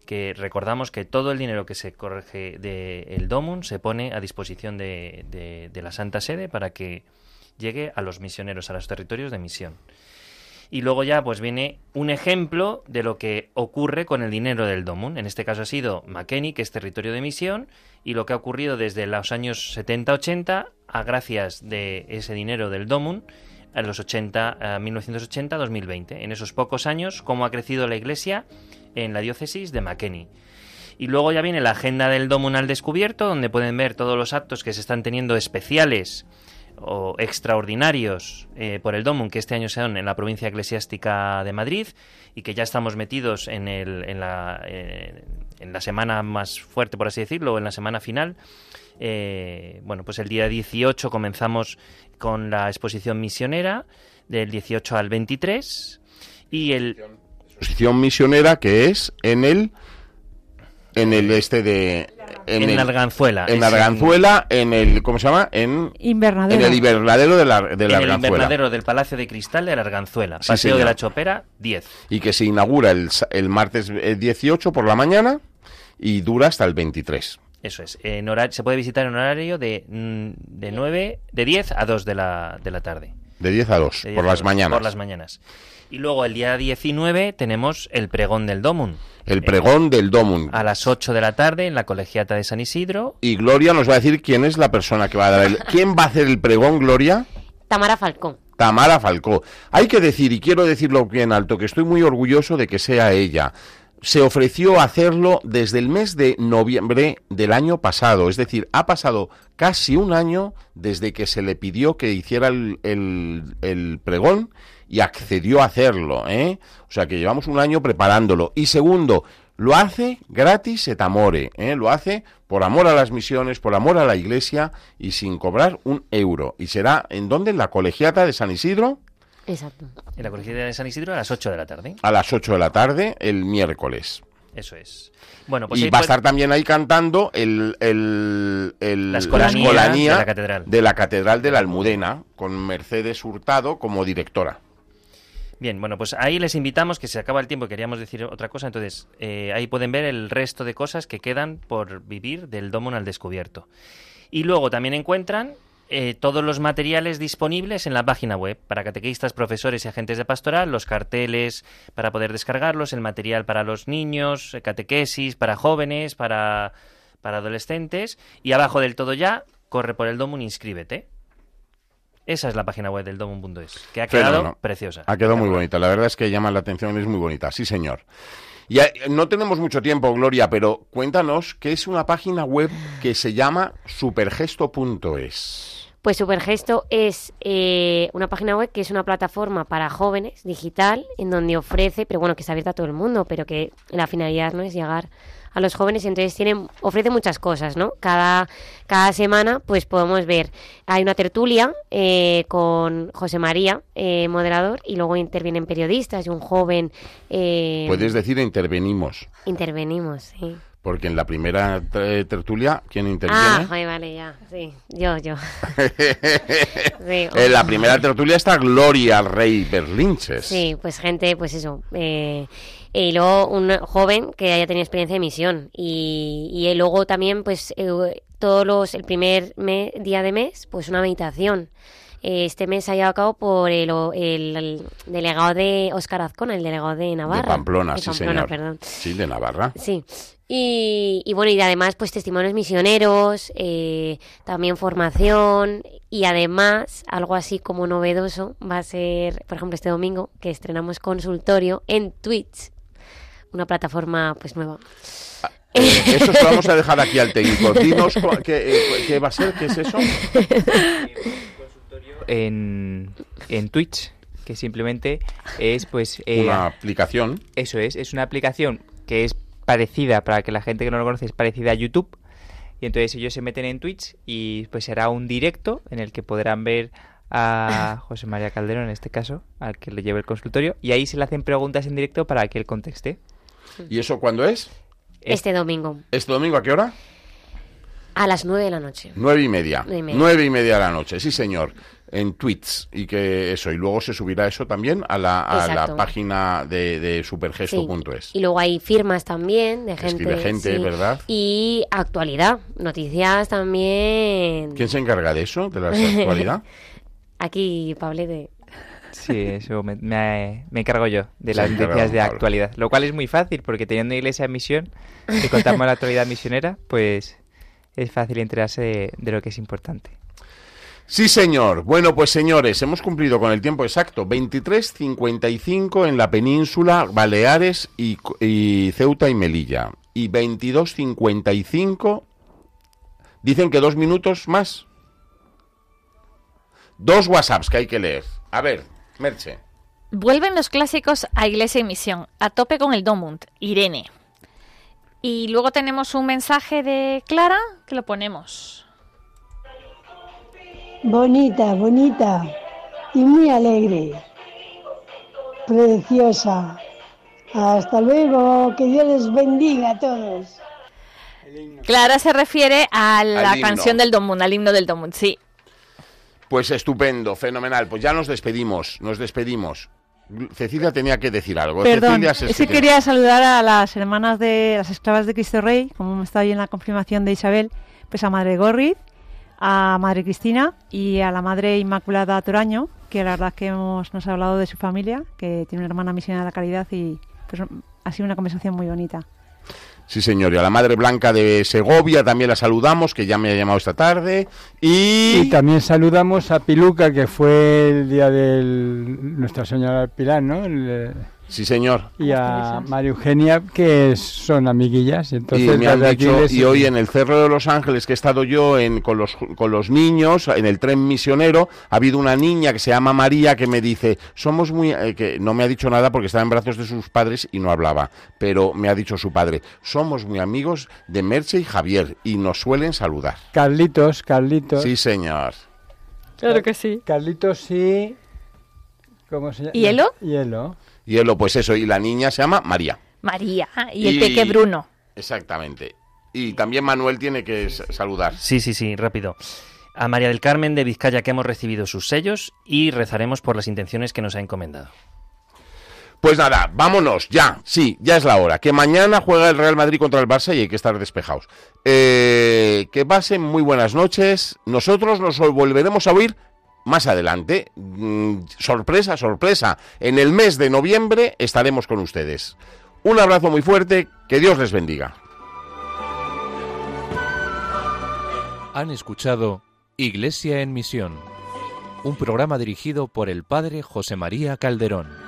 Que recordamos que todo el dinero que se corrige del DOMUND se pone a disposición de la Santa Sede para que llegue a los misioneros, a los territorios de misión. Y luego ya pues viene un ejemplo de lo que ocurre con el dinero del DOMUND. En este caso ha sido Makeni, que es territorio de misión, y lo que ha ocurrido desde los años 70-80, a gracias de ese dinero del DOMUND, en los 1980-2020. En esos pocos años, cómo ha crecido la Iglesia en la diócesis de Makeni. Y luego ya viene la agenda del DOMUND al descubierto, donde pueden ver todos los actos que se están teniendo especiales o extraordinarios por el DOMUND, que este año se dan en la provincia eclesiástica de Madrid y que ya estamos metidos en la semana más fuerte, por así decirlo, en la semana final. Bueno, pues el día 18 comenzamos con la exposición misionera, del 18 al 23, y el... Exposición misionera que es en el este de... En Arganzuela. En Arganzuela, en el... ¿Cómo se llama? En Invernadero. En el invernadero de la Arganzuela. En el invernadero del Palacio de Cristal de la Arganzuela. Sí, Paseo de la Chopera, 10. Y que se inaugura el martes 18 por la mañana y dura hasta el 23. Eso es. Se puede visitar en horario de 10 a 2 de la tarde. De 10 a 2, por las mañanas. Por las mañanas. Y luego el día 19 tenemos el pregón del DOMUND. El pregón del DOMUND. A las 8 de la tarde en la Colegiata de San Isidro. Y Gloria nos va a decir quién es la persona que va a dar el... ¿Quién va a hacer el pregón, Gloria? Tamara Falcón. Tamara Falcón. Hay que decir, y quiero decirlo bien alto, que estoy muy orgulloso de que sea ella. Se ofreció hacerlo desde el mes de noviembre del año pasado. Es decir, ha pasado casi un año desde que se le pidió que hiciera el pregón y accedió a hacerlo, ¿eh? O sea, que llevamos un año preparándolo. Y segundo, lo hace gratis et amore, ¿eh? Lo hace por amor a las misiones, por amor a la Iglesia y sin cobrar un euro. ¿Y será en dónde? En la Colegiata de San Isidro. Exacto. En la Colegiata de San Isidro a las 8 de la tarde. A las 8 de la tarde, el miércoles. Eso es. Bueno, pues y va a estar también ahí cantando la escolanía de la Catedral de la Almudena, con Mercedes Hurtado como directora. Bien, bueno, pues ahí les invitamos, que se acaba el tiempo y queríamos decir otra cosa, entonces ahí pueden ver el resto de cosas que quedan por vivir del DOMUND al descubierto. Y luego también encuentran... todos los materiales disponibles en la página web para catequistas, profesores y agentes de pastoral, los carteles para poder descargarlos, el material para los niños, catequesis para jóvenes, para adolescentes, y abajo del todo ya, corre por el DOMUND, inscríbete. Esa es la página web del DOMUND.es, que ha quedado preciosa. Ha quedado muy bonita, la verdad es que llama la atención, es muy bonita, sí señor. Y no tenemos mucho tiempo, Gloria, pero cuéntanos que es una página web que se llama supergesto.es. Pues Supergesto es una página web que es una plataforma para jóvenes, digital, en donde ofrece, pero bueno, que está abierta a todo el mundo, pero que la finalidad no es llegar a los jóvenes, entonces ofrece muchas cosas, ¿no? Cada semana pues podemos ver, hay una tertulia con José María, moderador, y luego intervienen periodistas y un joven... Puedes decir intervenimos. Intervenimos, sí. Porque en la primera tertulia, ¿quién interviene? Ah, vale, ya, sí, yo. Sí, en la primera tertulia está Gloria Rey Berlinches. Sí, pues gente, pues eso, y luego un joven que haya tenido experiencia de misión, y luego también, pues, el primer día de mes, pues una meditación. Este mes se ha llevado a cabo por el delegado de Óscar Azcona, el delegado de Navarra. De Pamplona, sí, señor. Perdón. Sí, de Navarra. Sí. Y bueno, y además pues testimonios misioneros, también formación, y además algo así como novedoso va a ser, por ejemplo, este domingo que estrenamos consultorio en Twitch, una plataforma pues nueva. Eso lo vamos a dejar aquí al técnico. Dinos qué va a ser, qué es eso. Consultorio en Twitch, que simplemente es pues... una aplicación. Eso es una aplicación que es parecida, para que la gente que no lo conoce, es parecida a YouTube, y entonces ellos se meten en Twitch y pues será un directo en el que podrán ver a José María Calderón, en este caso, al que le lleve el consultorio, y ahí se le hacen preguntas en directo para que él conteste. ¿Y eso cuándo es? Este domingo. ¿Este domingo a qué hora? A las 9:00 p.m. 9:30. 9:30 de la noche, sí señor. En tweets, y que eso, y luego se subirá eso también a la página de supergesto.es. Sí. Y luego hay firmas también de gente. Escribe gente, sí. ¿Verdad? Y actualidad, noticias también. ¿Quién se encarga de eso, de la actualidad? Aquí, Pablete. Sí, eso me encargo yo de las noticias de actualidad, lo cual es muy fácil porque teniendo Iglesia en misión, si contamos la actualidad misionera, pues es fácil enterarse de lo que es importante. Sí, señor. Bueno, pues señores, hemos cumplido con el tiempo exacto. 23:55 en la península, Baleares y Ceuta y Melilla. y 22:55. Dicen que 2 minutos más. 2 WhatsApps que hay que leer. A ver, Merche. Vuelven los clásicos a Iglesia y Misión. A tope con el Domund. Irene. Y luego tenemos un mensaje de Clara que lo ponemos. Bonita, bonita y muy alegre. Preciosa. Hasta luego. Que Dios les bendiga a todos. Clara se refiere a la canción del Domund, al himno del Domund, sí. Pues estupendo, fenomenal. Pues ya nos despedimos, Cecilia tenía que decir algo. Perdón, es que quería saludar a las hermanas de las esclavas de Cristo Rey, como está hoy en la confirmación de Isabel, pues a Madre Gorriz, a Madre Cristina y a la Madre Inmaculada Toraño, que la verdad es que nos ha hablado de su familia, que tiene una hermana misionera de la caridad y pues, ha sido una conversación muy bonita. Sí, señor. Y a la Madre Blanca de Segovia también la saludamos, que ya me ha llamado esta tarde. Y también saludamos a Piluca, que fue el día de Nuestra Señora del Pilar, ¿no? Sí, señor. Y a María Eugenia, que son amiguillas. Entonces, y me han dicho, y hoy en el Cerro de los Ángeles, que he estado yo con los niños, en el tren misionero, ha habido una niña que se llama María, que me dice, somos muy... que no me ha dicho nada porque estaba en brazos de sus padres y no hablaba, pero me ha dicho su padre, somos muy amigos de Merche y Javier, y nos suelen saludar. Carlitos. Sí, señor. Claro que sí. Carlitos y... ¿Cómo se llama? Hielo, pues eso, y la niña se llama María. María, y el peque Bruno. Exactamente. Y también Manuel tiene que saludar. Sí, rápido. A María del Carmen de Vizcaya, que hemos recibido sus sellos, y rezaremos por las intenciones que nos ha encomendado. Pues nada, vámonos, ya. Sí, ya es la hora. Que mañana juega el Real Madrid contra el Barça y hay que estar despejados. Que pasen muy buenas noches. Nosotros nos volveremos a oír más adelante, sorpresa, en el mes de noviembre estaremos con ustedes. Un abrazo muy fuerte, que Dios les bendiga. Han escuchado Iglesia en Misión, un programa dirigido por el padre José María Calderón.